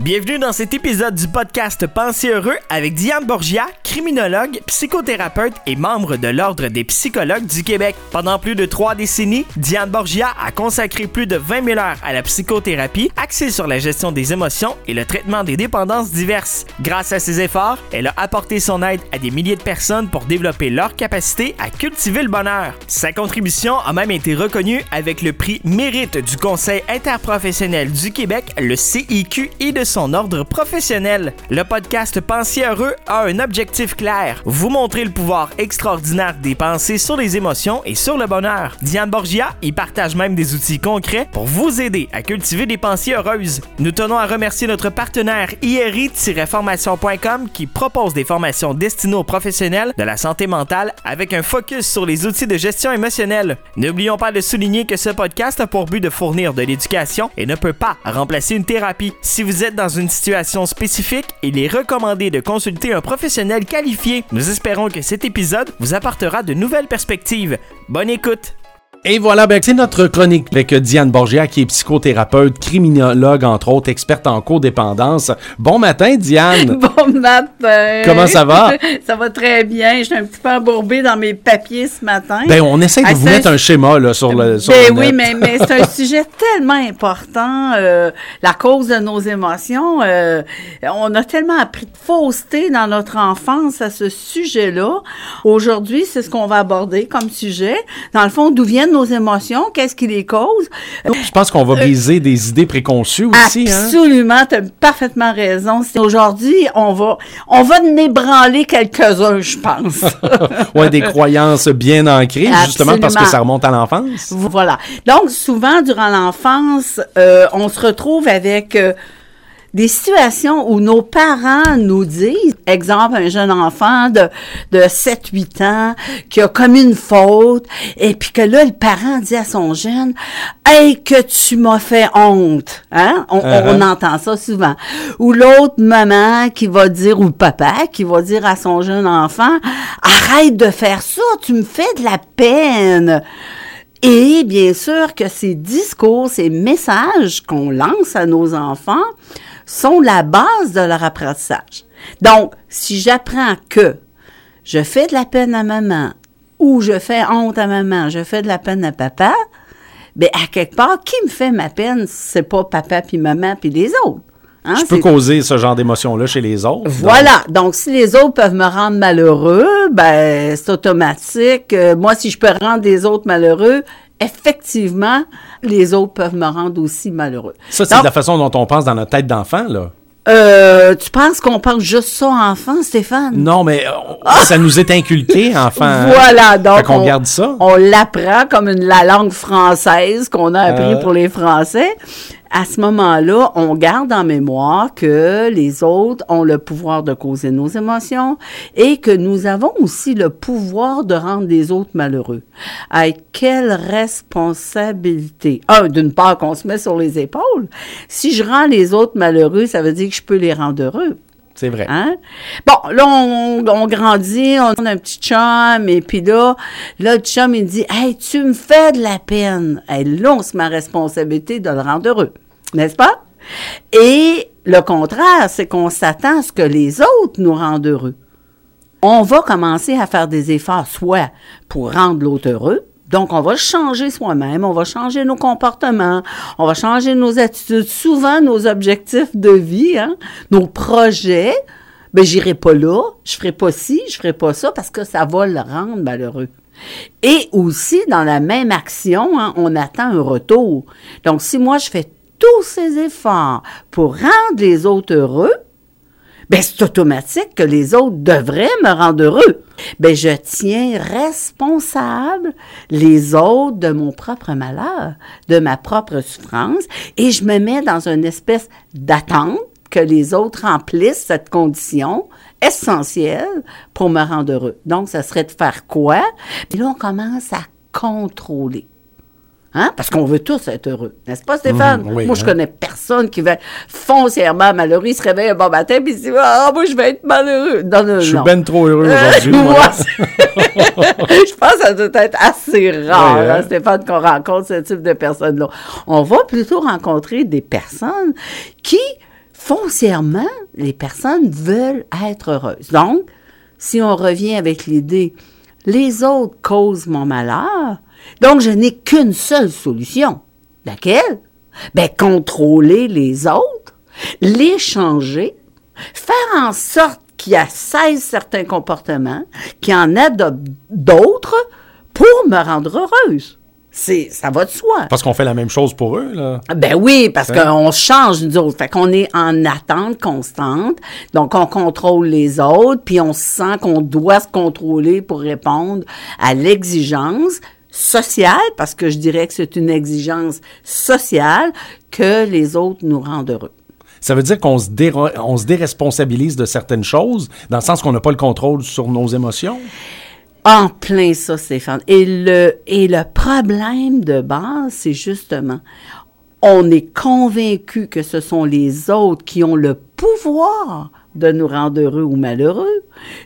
Bienvenue dans cet épisode du podcast Pensez Heureux avec Diane Borgia, criminologue, psychothérapeute et membre de l'Ordre des psychologues du Québec. Pendant plus de 3 décennies, Diane Borgia a consacré plus de 20 000 heures à la psychothérapie, axée sur la gestion des émotions et le traitement des dépendances diverses. Grâce à ses efforts, elle a apporté son aide à des milliers de personnes pour développer leur capacité à cultiver le bonheur. Sa contribution a même été reconnue avec le prix Mérite du Conseil interprofessionnel du Québec, le CIQ, et de son ordre professionnel. Le podcast Pensez Heureux a un objectif clair: vous montrer le pouvoir extraordinaire des pensées sur les émotions et sur le bonheur. Diane Borgia y partage même des outils concrets pour vous aider à cultiver des pensées heureuses. Nous tenons à remercier notre partenaire iri-formation.com qui propose des formations destinées aux professionnels de la santé mentale avec un focus sur les outils de gestion émotionnelle. N'oublions pas de souligner que ce podcast a pour but de fournir de l'éducation et ne peut pas remplacer une thérapie. Si vous êtes dans une situation spécifique, il est recommandé de consulter un professionnel qualifié. Nous espérons que cet épisode vous apportera de nouvelles perspectives. Bonne écoute! Et voilà, c'est notre chronique avec Diane Borgia, qui est psychothérapeute, criminologue, entre autres, experte en codépendance. Bon matin, Diane! Bon matin! Comment ça va? Ça va très bien. Je suis un petit peu embourbée dans mes papiers ce matin. On essaie de vous mettre un schéma là, sur le sur le oui, mais c'est un sujet tellement important, la cause de nos émotions. On a tellement appris de fausseté dans notre enfance à ce sujet-là. Aujourd'hui, c'est ce qu'on va aborder comme sujet. Dans le fond, d'où viennent nos émotions, qu'est-ce qui les cause? Je pense qu'on va briser des idées préconçues aussi. Absolument, hein? Tu as parfaitement raison. Aujourd'hui, on va ébranler quelques-uns, je pense. Oui, des croyances bien ancrées, justement parce que ça remonte à l'enfance. Voilà. Donc, souvent, durant l'enfance, on se retrouve avec... des situations où nos parents nous disent, exemple, un jeune enfant de 7-8 ans qui a commis une faute, et puis que là, le parent dit à son jeune, « Hey, que tu m'as fait honte! » Hein? On entend ça souvent. Ou l'autre maman qui va dire, ou le papa qui va dire à son jeune enfant, « Arrête de faire ça, tu me fais de la peine! » Et bien sûr que ces discours, ces messages qu'on lance à nos enfants sont la base de leur apprentissage. Donc, si j'apprends que je fais de la peine à maman ou je fais honte à maman, je fais de la peine à papa, bien, à quelque part, qui me fait ma peine, c'est pas papa puis maman puis les autres. Hein, je peux causer ce genre d'émotion-là chez les autres. Voilà. Donc, si les autres peuvent me rendre malheureux, c'est automatique. Moi, si je peux rendre les autres malheureux, effectivement, les autres peuvent me rendre aussi malheureux. Ça, c'est de la façon dont on pense dans notre tête d'enfant, là. Tu penses qu'on pense juste ça enfant, Stéphane? Non, mais ça nous est inculqué, enfant. Voilà, donc fait qu'on garde ça. On l'apprend comme la langue française qu'on a appris pour les Français. À ce moment-là, on garde en mémoire que les autres ont le pouvoir de causer nos émotions et que nous avons aussi le pouvoir de rendre les autres malheureux. Avec quelle responsabilité? D'une part, qu'on se met sur les épaules. Si je rends les autres malheureux, ça veut dire que je peux les rendre heureux. C'est vrai. Hein? Bon, là, on grandit, on a un petit chum, et puis là, le chum, il dit « Hey, tu me fais de la peine! » Là, on se met à responsabilité de le rendre heureux, n'est-ce pas? Et le contraire, c'est qu'on s'attend à ce que les autres nous rendent heureux. On va commencer à faire des efforts, soit pour rendre l'autre heureux, donc, on va changer soi-même, on va changer nos comportements, on va changer nos attitudes, souvent nos objectifs de vie, hein, nos projets. J'irai pas là, je ferai pas ci, je ferai pas ça, parce que ça va le rendre malheureux. Et aussi, dans la même action, hein, on attend un retour. Donc, si moi, je fais tous ces efforts pour rendre les autres heureux, c'est automatique que les autres devraient me rendre heureux. Je tiens responsable les autres de mon propre malheur, de ma propre souffrance, et je me mets dans une espèce d'attente que les autres remplissent cette condition essentielle pour me rendre heureux. Donc, ça serait de faire quoi? Et là, on commence à contrôler. Hein? Parce qu'on veut tous être heureux, n'est-ce pas, Stéphane? Oui, moi, je connais personne qui va être foncièrement malheureux. Il se réveille un bon matin et il se dit « Ah, moi, je vais être malheureux. » Non. Je suis ben trop heureux aujourd'hui. Moi, je pense que ça doit être assez rare, hein, Stéphane, qu'on rencontre ce type de personnes-là. On va plutôt rencontrer des personnes qui foncièrement, les personnes veulent être heureuses. Donc, si on revient avec l'idée « les autres causent mon malheur », donc je n'ai qu'une seule solution. Laquelle? Bien, contrôler les autres, les changer, faire en sorte qu'ils cessent certains comportements, qu'ils en adoptent d'autres pour me rendre heureuse. Ça va de soi. Parce qu'on fait la même chose pour eux, là. Ben oui, parce qu'on change nous autres. Fait qu'on est en attente constante. Donc, on contrôle les autres, puis on sent qu'on doit se contrôler pour répondre à l'exigence sociale, parce que je dirais que c'est une exigence sociale que les autres nous rendent heureux. Ça veut dire qu'on se déresponsabilise de certaines choses, dans le sens qu'on n'a pas le contrôle sur nos émotions? En plein ça, Stéphane. Et le problème de base, c'est justement, on est convaincu que ce sont les autres qui ont le pouvoir de nous rendre heureux ou malheureux.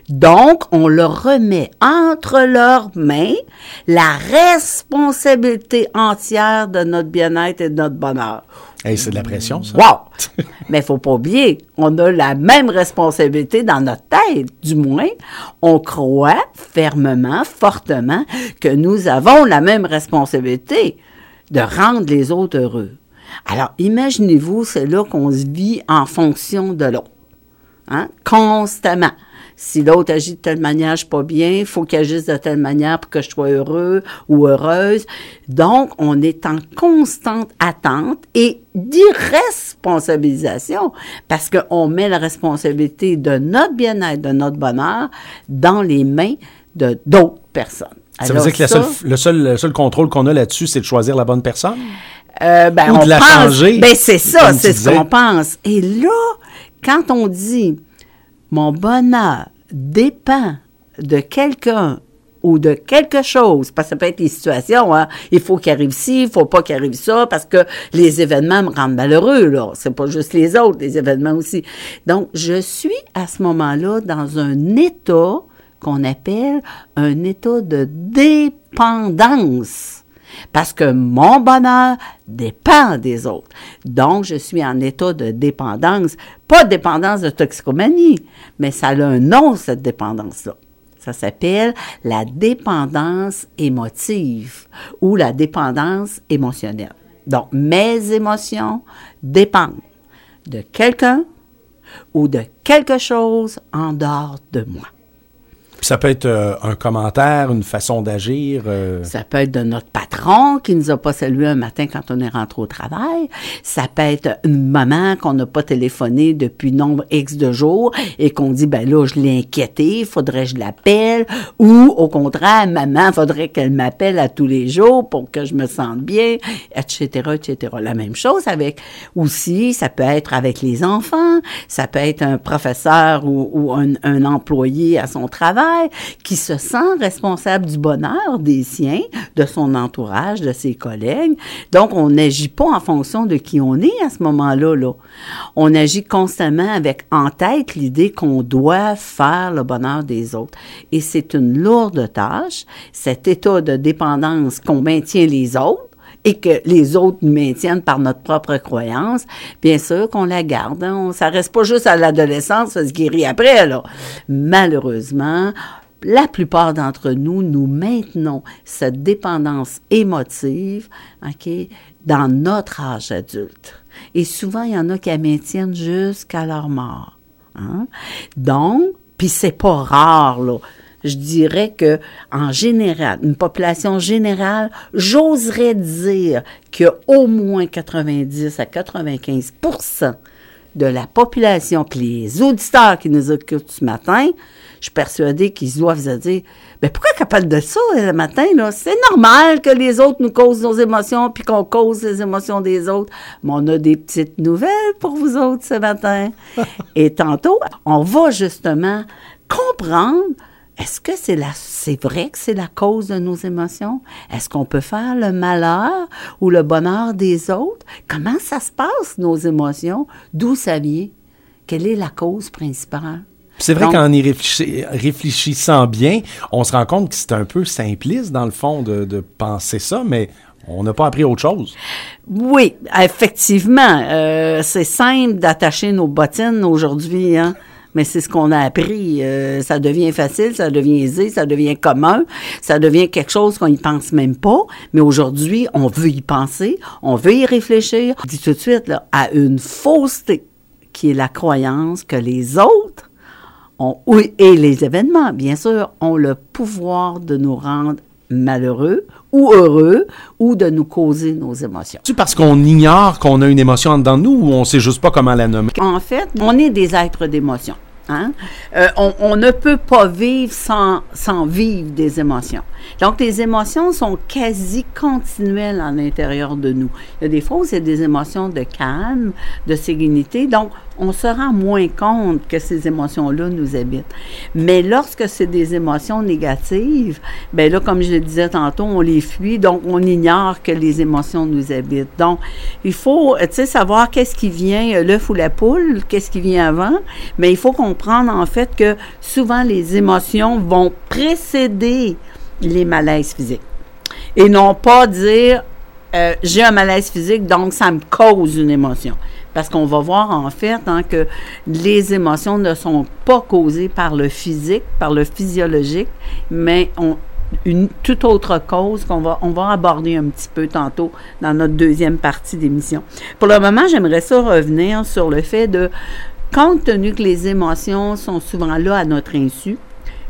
Donc, on leur remet entre leurs mains la responsabilité entière de notre bien-être et de notre bonheur. Hey, c'est de la pression, ça. Wow! Mais il ne faut pas oublier, on a la même responsabilité dans notre tête, du moins. On croit fermement, fortement, que nous avons la même responsabilité de rendre les autres heureux. Alors, imaginez-vous, c'est là qu'on se vit en fonction de l'autre. Hein? Constamment. Si l'autre agit de telle manière, je suis pas bien, il faut qu'il agisse de telle manière pour que je sois heureux ou heureuse. Donc, on est en constante attente et d'irresponsabilisation parce qu'on met la responsabilité de notre bien-être, de notre bonheur dans les mains d'autres personnes. Alors, ça veut dire que le seul contrôle qu'on a là-dessus, c'est de choisir la bonne personne? Ou on de la changer? Ben, c'est ça, c'est ce qu'on pense. Et là, quand on dit... Mon bonheur dépend de quelqu'un ou de quelque chose, parce que ça peut être les situations, hein. Il faut qu'il arrive ci, il faut pas qu'il arrive ça, parce que les événements me rendent malheureux, là. C'est pas juste les autres, les événements aussi. Donc, je suis à ce moment-là dans un état qu'on appelle un état de dépendance. Parce que mon bonheur dépend des autres. Donc, je suis en état de dépendance. Pas de dépendance de toxicomanie, mais ça a un nom, cette dépendance-là. Ça s'appelle la dépendance émotive ou la dépendance émotionnelle. Donc, mes émotions dépendent de quelqu'un ou de quelque chose en dehors de moi. Puis ça peut être un commentaire, une façon d'agir. Ça peut être de notre patron qui nous a pas salué un matin quand on est rentré au travail. Ça peut être une maman qu'on n'a pas téléphoné depuis nombre X de jours et qu'on dit, ben là, je l'ai inquiétée, faudrait que je l'appelle. Ou, au contraire, maman, faudrait qu'elle m'appelle à tous les jours pour que je me sente bien, etc., etc. La même chose avec, aussi, ça peut être avec les enfants, ça peut être un professeur ou un employé à son travail, qui se sent responsable du bonheur des siens, de son entourage, de ses collègues. Donc, on n'agit pas en fonction de qui on est à ce moment-là. Là. On agit constamment avec en tête l'idée qu'on doit faire le bonheur des autres. Et c'est une lourde tâche, cet état de dépendance qu'on maintient les autres et que les autres nous maintiennent par notre propre croyance, bien sûr qu'on la garde. Hein? Ça reste pas juste à l'adolescence, ça se guérit après. Là. Malheureusement, la plupart d'entre nous, nous maintenons cette dépendance émotive, okay, dans notre âge adulte. Et souvent, il y en a qui la maintiennent jusqu'à leur mort. Hein? Donc, puis c'est pas rare, là. Je dirais que, en général, une population générale, j'oserais dire qu'il y a au moins 90 à 95 % de la population, que les auditeurs qui nous occupent ce matin, je suis persuadée qu'ils doivent se dire, mais pourquoi qu'elle parle de ça le matin, là? C'est normal que les autres nous causent nos émotions puis qu'on cause les émotions des autres. Mais on a des petites nouvelles pour vous autres ce matin. Et tantôt, on va justement comprendre. Est-ce que c'est vrai que c'est la cause de nos émotions? Est-ce qu'on peut faire le malheur ou le bonheur des autres? Comment ça se passe, nos émotions? D'où ça vient? Quelle est la cause principale? Puis c'est vrai qu'en y réfléchissant bien, on se rend compte que c'est un peu simpliste, dans le fond, de penser ça, mais... On n'a pas appris autre chose. Oui, effectivement. C'est simple d'attacher nos bottines aujourd'hui, hein? Mais c'est ce qu'on a appris. Ça devient facile, ça devient aisé, ça devient commun, ça devient quelque chose qu'on n'y pense même pas. Mais aujourd'hui, on veut y penser, on veut y réfléchir. Je dis tout de suite là, à une fausseté qui est la croyance que les autres ont, et les événements, bien sûr, ont le pouvoir de nous rendre malheureux ou heureux ou de nous causer nos émotions. C'est parce qu'on ignore qu'on a une émotion en dedans de nous ou on ne sait juste pas comment la nommer? En fait, on est des êtres d'émotion. Hein? On ne peut pas vivre sans vivre des émotions. Donc, les émotions sont quasi continuelles à l'intérieur de nous. Il y a des fois où c'est des émotions de calme, de sérénité. Donc, on se rend moins compte que ces émotions-là nous habitent. Mais lorsque c'est des émotions négatives, bien là, comme je le disais tantôt, on les fuit, donc on ignore que les émotions nous habitent. Donc, il faut, tu sais, savoir qu'est-ce qui vient, l'œuf ou la poule, qu'est-ce qui vient avant, mais il faut comprendre, en fait, que souvent, les émotions vont précéder les malaises physiques. Et non pas dire, j'ai un malaise physique, donc ça me cause une émotion. Parce qu'on va voir, en fait, hein, que les émotions ne sont pas causées par le physique, par le physiologique, mais une toute autre cause qu'on va aborder un petit peu tantôt dans notre deuxième partie d'émission. Pour le moment, j'aimerais ça revenir sur le fait de, compte tenu que les émotions sont souvent là à notre insu,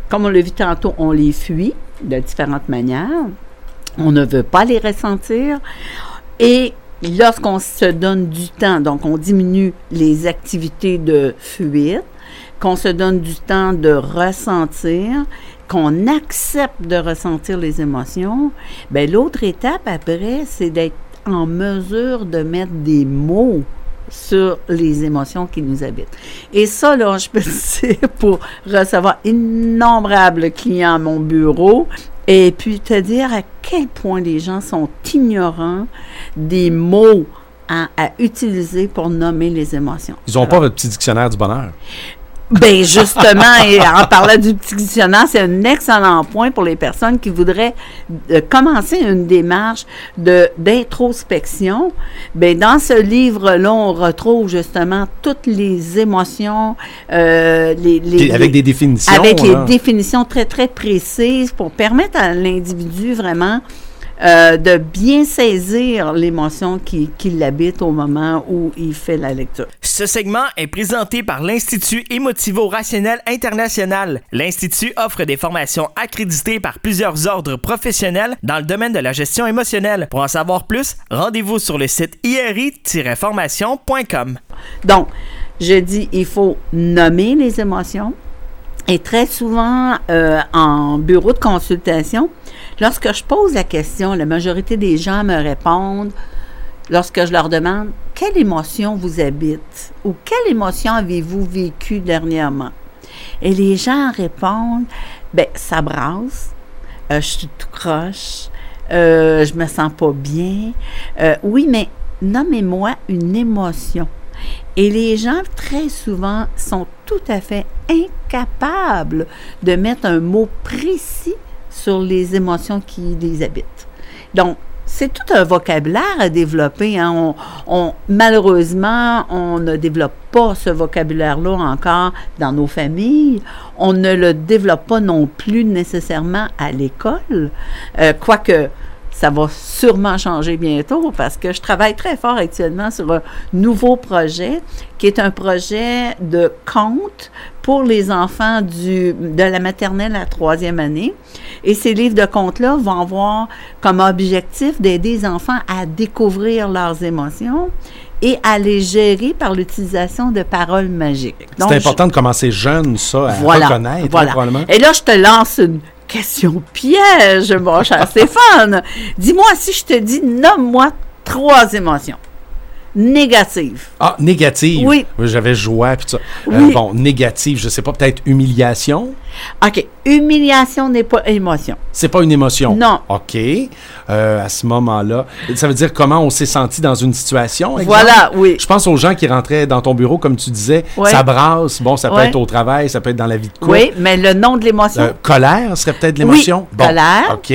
comme on le vit tantôt, on les fuit de différentes manières, on ne veut pas les ressentir, et lorsqu'on se donne du temps, donc on diminue les activités de fuite, qu'on se donne du temps de ressentir, qu'on accepte de ressentir les émotions, bien l'autre étape après, c'est d'être en mesure de mettre des mots sur les émotions qui nous habitent. Et ça, là, je peux dire, pour recevoir innombrables clients à mon bureau, et puis te dire à quel point les gens sont ignorants des mots à utiliser pour nommer les émotions. Ils n'ont pas votre petit dictionnaire du bonheur. Bien, justement, et en parlant du petit dictionnaire, c'est un excellent point pour les personnes qui voudraient commencer une démarche d'introspection. Bien, dans ce livre-là, on retrouve justement toutes les émotions, avec des définitions. Avec les définitions très, très précises pour permettre à l'individu vraiment de bien saisir l'émotion qui l'habite au moment où il fait la lecture. Ce segment est présenté par l'Institut Émotivo-Rationnel International. L'Institut offre des formations accréditées par plusieurs ordres professionnels dans le domaine de la gestion émotionnelle. Pour en savoir plus, rendez-vous sur le site iri-formation.com. Donc, je dis, il faut nommer les émotions. Et très souvent, en bureau de consultation, lorsque je pose la question, la majorité des gens me répondent, lorsque je leur demande « Quelle émotion vous habite » ou « Quelle émotion avez-vous vécu dernièrement » Et les gens répondent « Bien, ça brasse, je suis tout croche, je me sens pas bien, oui, mais nommez-moi une émotion ». Et les gens, très souvent, sont tout à fait incapables de mettre un mot précis sur les émotions qui les habitent. Donc, c'est tout un vocabulaire à développer. Hein. Malheureusement, on ne développe pas ce vocabulaire-là encore dans nos familles. On ne le développe pas non plus nécessairement à l'école, quoique ça va sûrement changer bientôt parce que je travaille très fort actuellement sur un nouveau projet qui est un projet de contes pour les enfants de la maternelle à la troisième année. Et ces livres de contes-là vont avoir comme objectif d'aider les enfants à découvrir leurs émotions et à les gérer par l'utilisation de paroles magiques. Donc, c'est important de commencer jeune, ça, à reconnaître. Voilà. Probablement. Et là, je te lance une question piège, mon cher Stéphane. Dis-moi si je te dis, nomme-moi 3 émotions. Négative. Ah, négative. Oui. J'avais joie, puis ça. Oui. Bon, négative, je sais pas, peut-être humiliation. OK. Humiliation n'est pas émotion. C'est pas une émotion. Non. OK. À ce moment-là, ça veut dire comment on s'est senti dans une situation. Exemple. Voilà, oui. Je pense aux gens qui rentraient dans ton bureau, comme tu disais, oui. Ça brasse. Bon, ça peut être au travail, ça peut être dans la vie de couple. Oui, mais le nom de l'émotion. Colère serait peut-être l'émotion. Oui, bon. Colère. OK.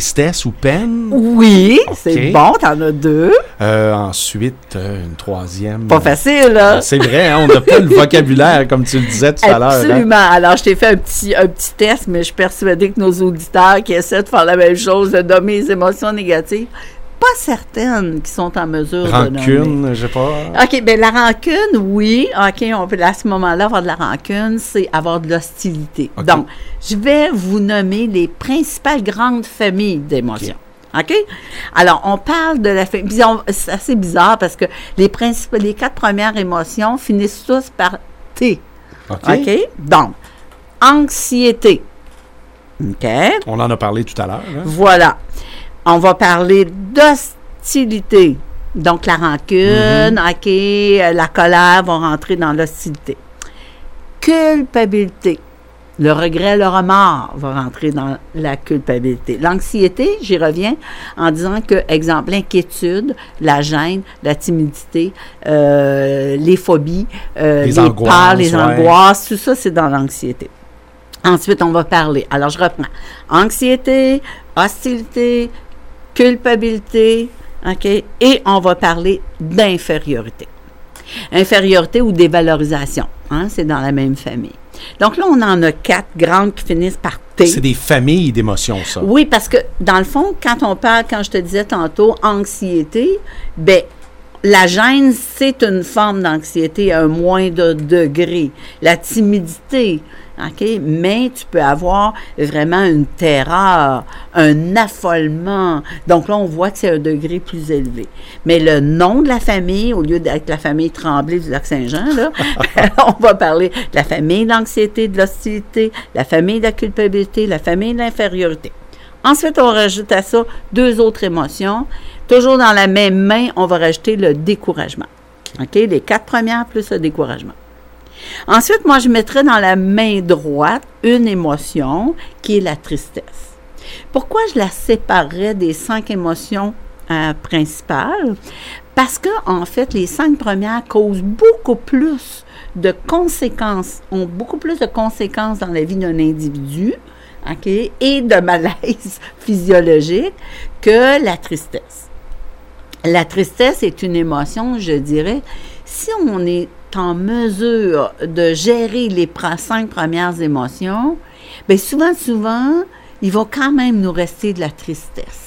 tristesse ou peine? Oui, okay. C'est bon, t'en as deux. Ensuite, une troisième. Pas facile, hein? C'est vrai, hein, on n'a pas le vocabulaire, comme tu le disais tout à l'heure. Absolument. Hein? Alors, je t'ai fait un petit test, mais je suis persuadée que nos auditeurs qui essaient de faire la même chose, de nommer les émotions négatives, pas certaines qui sont en mesure de nommer. Rancune, j'ai pas... OK, bien, la rancune, oui. OK, on peut, à ce moment-là, avoir de la rancune, c'est avoir de l'hostilité. Okay. Donc, je vais vous nommer les principales grandes familles d'émotions. OK? Alors, on parle de la famille... C'est assez bizarre parce que les quatre premières émotions finissent tous par « T ». OK? Donc, anxiété. OK? On en a parlé tout à l'heure. Hein? Voilà. On va parler d'hostilité. Donc, la rancune, OK, la colère vont rentrer dans l'hostilité. Culpabilité. Le regret, le remords va rentrer dans la culpabilité. L'anxiété, j'y reviens en disant que, exemple, l'inquiétude, la gêne, la timidité, les phobies, les peurs, les angoisses, tout ça, c'est dans l'anxiété. Ensuite, on va parler. Alors, je reprends. Anxiété, hostilité, culpabilité, OK? Et on va parler d'infériorité. Infériorité ou dévalorisation, hein? C'est dans la même famille. Donc là, on en a quatre grandes qui finissent par T. C'est des familles d'émotions, ça. Oui, parce que dans le fond, quand je te disais tantôt anxiété, bien, la gêne, c'est une forme d'anxiété à un moindre degré. La timidité, OK? Mais tu peux avoir vraiment une terreur, un affolement. Donc là, on voit que c'est un degré plus élevé. Mais le nom de la famille, au lieu d'être la famille Tremblay du Lac-Saint-Jean, là, on va parler de la famille de l'anxiété, de l'hostilité, la famille de la culpabilité, la famille de l'infériorité. Ensuite, on rajoute à ça deux autres émotions. Toujours dans la même main, on va rajouter le découragement. OK? Les quatre premières plus le découragement. Ensuite, moi, je mettrais dans la main droite une émotion qui est la tristesse. Pourquoi je la séparerais des cinq émotions principales? Parce que, en fait, les cinq premières causent beaucoup plus de conséquences, ont beaucoup plus de conséquences dans la vie d'un individu, OK, et de malaise physiologique que la tristesse. La tristesse est une émotion, je dirais, si on est en mesure de gérer les cinq premières émotions, bien souvent, il va quand même nous rester de la tristesse.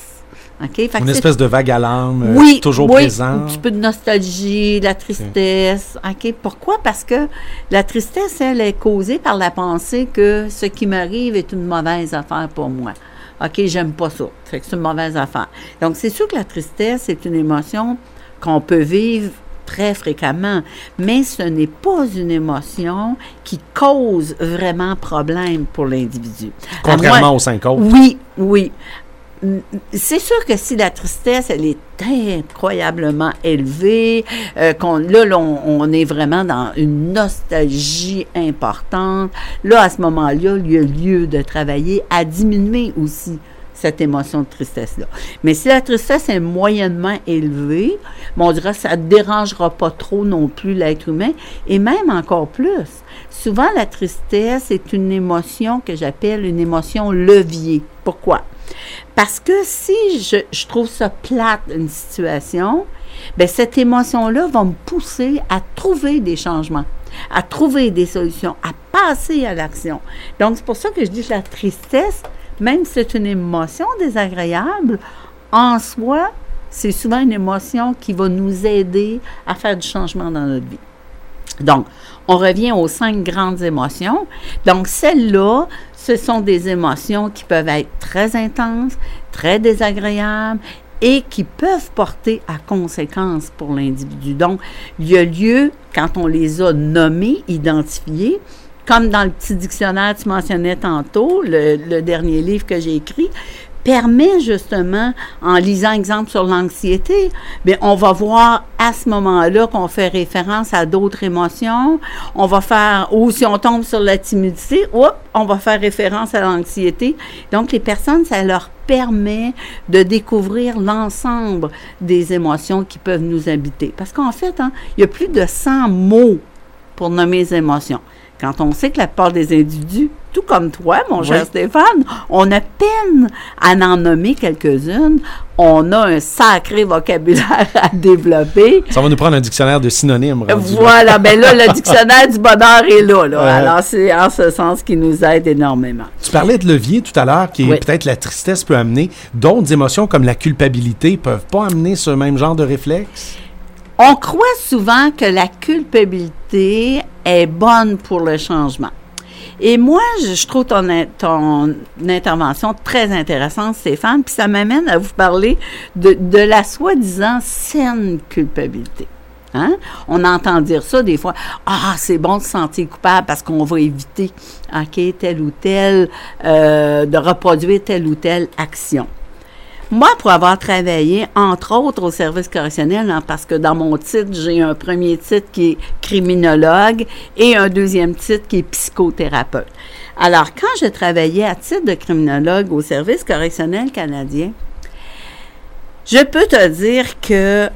Okay? Une espèce de vague à l'âme, toujours présente. Oui, un petit peu de nostalgie, de la tristesse. Okay? Pourquoi? Parce que la tristesse, elle est causée par la pensée que ce qui m'arrive est une mauvaise affaire pour moi. OK, j'aime pas ça. Fait que c'est une mauvaise affaire. Donc, c'est sûr que la tristesse, c'est une émotion qu'on peut vivre très fréquemment, mais ce n'est pas une émotion qui cause vraiment problème pour l'individu. Contrairement aux cinq autres. Oui, oui. C'est sûr que si la tristesse, elle est incroyablement élevée, on est vraiment dans une nostalgie importante, là, à ce moment-là, il y a lieu de travailler à diminuer aussi cette émotion de tristesse-là. Mais si la tristesse est moyennement élevée, on dirait que ça ne dérangera pas trop non plus l'être humain, et même encore plus. Souvent, la tristesse est une émotion que j'appelle une émotion levier. Pourquoi? Parce que si je trouve ça plate, une situation, bien, cette émotion-là va me pousser à trouver des changements, à trouver des solutions, à passer à l'action. Donc, c'est pour ça que je dis que la tristesse, même si c'est une émotion désagréable, en soi, c'est souvent une émotion qui va nous aider à faire du changement dans notre vie. Donc, on revient aux cinq grandes émotions. Donc, celles-là, ce sont des émotions qui peuvent être très intenses, très désagréables et qui peuvent porter à conséquences pour l'individu. Donc, il y a lieu, quand on les a nommées, identifiées, comme dans le petit dictionnaire que tu mentionnais tantôt, le dernier livre que j'ai écrit, permet justement, en lisant exemple sur l'anxiété, bien, on va voir à ce moment-là qu'on fait référence à d'autres émotions, si on tombe sur la timidité, on va faire référence à l'anxiété. Donc, les personnes, ça leur permet de découvrir l'ensemble des émotions qui peuvent nous habiter. Parce qu'en fait, il y a plus de 100 mots pour nommer les émotions. Quand on sait que la plupart des individus, tout comme toi, mon cher Stéphane, on a peine à en nommer quelques-unes. On a un sacré vocabulaire à développer. Ça va nous prendre un dictionnaire de synonymes. Voilà, bien là, le dictionnaire du bonheur est là. Alors, c'est en ce sens qui nous aide énormément. Tu parlais de levier tout à l'heure, qui est peut-être la tristesse peut amener. D'autres émotions comme la culpabilité peuvent pas amener ce même genre de réflexe? On croit souvent que la culpabilité est bonne pour le changement. Et moi, je trouve ton intervention très intéressante, Stéphane, puis ça m'amène à vous parler de la soi-disant saine culpabilité. Hein? On entend dire ça des fois. Ah, c'est bon de se sentir coupable parce qu'on va éviter, telle ou telle, de reproduire telle ou telle action. Moi, pour avoir travaillé, entre autres, au service correctionnel, parce que dans mon titre, j'ai un premier titre qui est criminologue et un deuxième titre qui est psychothérapeute. Alors, quand j'ai travaillé à titre de criminologue au service correctionnel canadien, je peux te dire que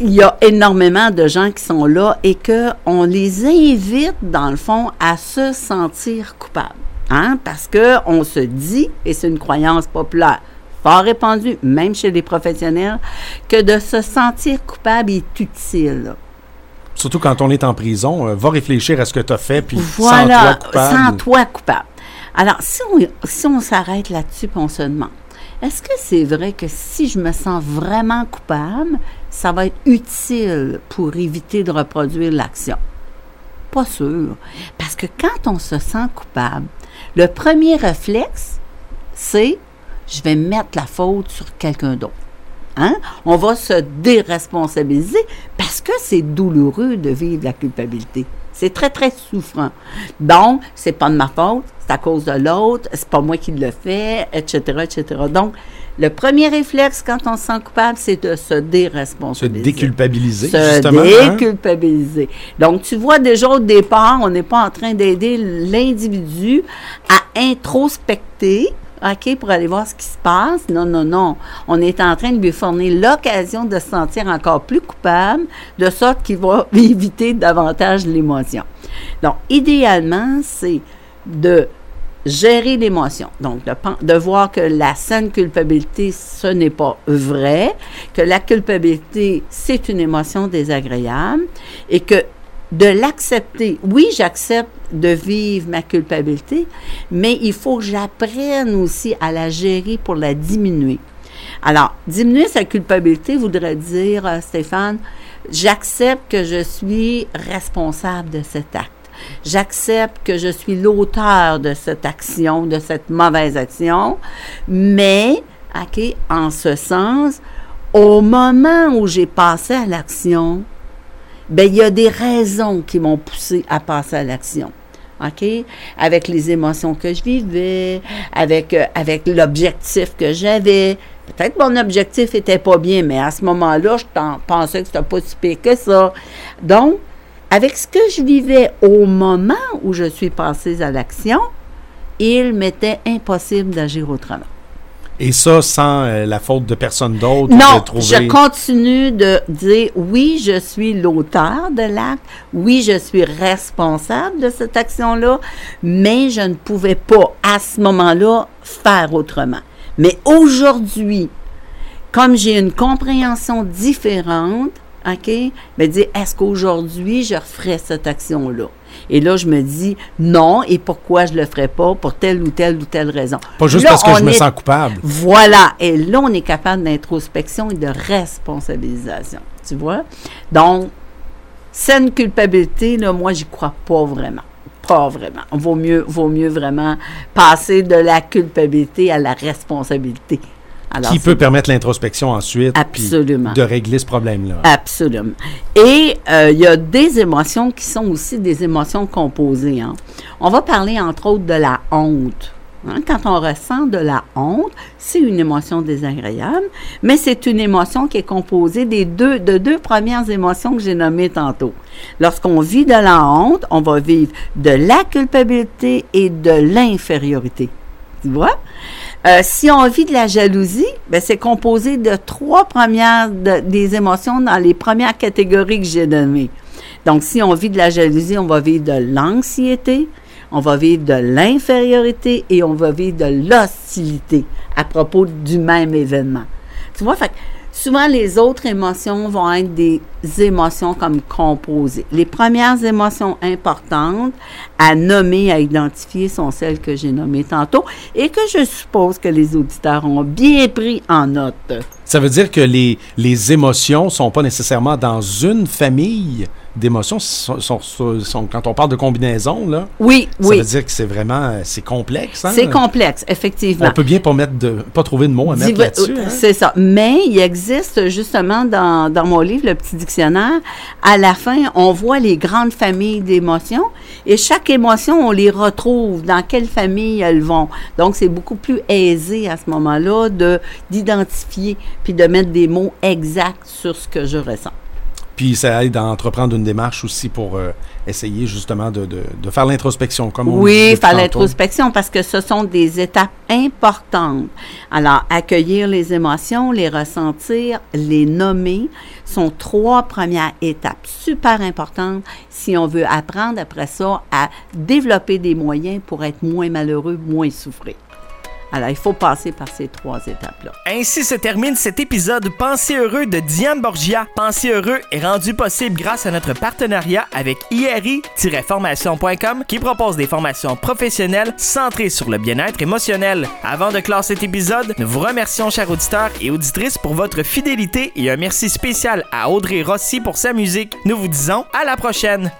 il y a énormément de gens qui sont là et qu'on les invite, dans le fond, à se sentir coupables, parce qu'on se dit, et c'est une croyance populaire, fort répandu, même chez les professionnels, que de se sentir coupable est utile. Surtout quand on est en prison, va réfléchir à ce que tu as fait, puis sens-toi coupable. Alors, si on s'arrête là-dessus, puis on se demande, est-ce que c'est vrai que si je me sens vraiment coupable, ça va être utile pour éviter de reproduire l'action? Pas sûr. Parce que quand on se sent coupable, le premier réflexe, c'est je vais mettre la faute sur quelqu'un d'autre. On va se déresponsabiliser parce que c'est douloureux de vivre la culpabilité. C'est très, très souffrant. Donc, c'est pas de ma faute, c'est à cause de l'autre, c'est pas moi qui le fais, etc., etc. Donc, le premier réflexe quand on se sent coupable, c'est de se déresponsabiliser. Se déculpabiliser, justement. Se déculpabiliser. Donc, tu vois, déjà au départ, on n'est pas en train d'aider l'individu à introspecter, pour aller voir ce qui se passe. Non. On est en train de lui fournir l'occasion de se sentir encore plus coupable, de sorte qu'il va éviter davantage l'émotion. Donc, idéalement, c'est de gérer l'émotion. Donc, de voir que la saine culpabilité, ce n'est pas vrai, que la culpabilité, c'est une émotion désagréable et que de l'accepter. Oui, j'accepte de vivre ma culpabilité, mais il faut que j'apprenne aussi à la gérer pour la diminuer. Alors, diminuer sa culpabilité voudrait dire, Stéphane, j'accepte que je suis responsable de cet acte. J'accepte que je suis l'auteur de cette action, de cette mauvaise action, mais, en ce sens, au moment où j'ai passé à l'action, bien, il y a des raisons qui m'ont poussé à passer à l'action, avec les émotions que je vivais, avec l'objectif que j'avais. Peut-être mon objectif n'était pas bien, mais à ce moment-là, je pensais que c'était pas si pire que ça. Donc, avec ce que je vivais au moment où je suis passée à l'action, il m'était impossible d'agir autrement. Et ça, sans la faute de personne d'autre? Non, je continue de dire, oui, je suis l'auteur de l'acte, oui, je suis responsable de cette action-là, mais je ne pouvais pas, à ce moment-là, faire autrement. Mais aujourd'hui, comme j'ai une compréhension différente, bien dire, est-ce qu'aujourd'hui, je referais cette action-là? Et là, je me dis non, et pourquoi je le ferais pas pour telle ou telle raison. Pas juste là, parce que je me sens coupable. Voilà. Et là, on est capable d'introspection et de responsabilisation. Tu vois? Donc, saine culpabilité, là, moi, j'y crois pas vraiment. Pas vraiment. Vaut mieux vraiment passer de la culpabilité à la responsabilité. Alors, qui peut permettre l'introspection ensuite, puis de régler ce problème-là. Absolument. Et il y a des émotions qui sont aussi des émotions composées. On va parler, entre autres, de la honte. Quand on ressent de la honte, c'est une émotion désagréable, mais c'est une émotion qui est composée de deux premières émotions que j'ai nommées tantôt. Lorsqu'on vit de la honte, on va vivre de la culpabilité et de l'infériorité. Tu vois? Si on vit de la jalousie, ben c'est composé de trois premières des émotions dans les premières catégories que j'ai nommées. Donc, si on vit de la jalousie, on va vivre de l'anxiété, on va vivre de l'infériorité et on va vivre de l'hostilité à propos du même événement. Tu vois, fait que souvent, les autres émotions vont être des émotions comme composées. Les premières émotions importantes à nommer, à identifier, sont celles que j'ai nommées tantôt et que je suppose que les auditeurs ont bien pris en note. Ça veut dire que les émotions ne sont pas nécessairement dans une famille d'émotions. Quand on parle de combinaison, là, oui. Ça veut dire que c'est vraiment complexe. Hein? C'est complexe, effectivement. On peut bien pas trouver de mots à mettre là-dessus. Hein? C'est ça. Mais il existe justement dans mon livre, le petit dictionnaire, à la fin, on voit les grandes familles d'émotions et chaque émotion, on les retrouve dans quelle famille elles vont. Donc, c'est beaucoup plus aisé à ce moment-là d'identifier puis de mettre des mots exacts sur ce que je ressens. Puis ça aide à entreprendre une démarche aussi pour essayer justement de faire l'introspection, comme on dit. Oui, faire l'introspection parce que ce sont des étapes importantes. Alors, accueillir les émotions, les ressentir, les nommer sont 3 premières étapes super importantes si on veut apprendre après ça à développer des moyens pour être moins malheureux, moins souffrir. Alors, il faut passer par ces 3 étapes-là. Ainsi se termine cet épisode Pensez Heureux de Diane Borgia. Pensez Heureux est rendu possible grâce à notre partenariat avec iri-formation.com qui propose des formations professionnelles centrées sur le bien-être émotionnel. Avant de clore cet épisode, nous vous remercions, chers auditeurs et auditrices, pour votre fidélité et un merci spécial à Audrey Rossi pour sa musique. Nous vous disons à la prochaine!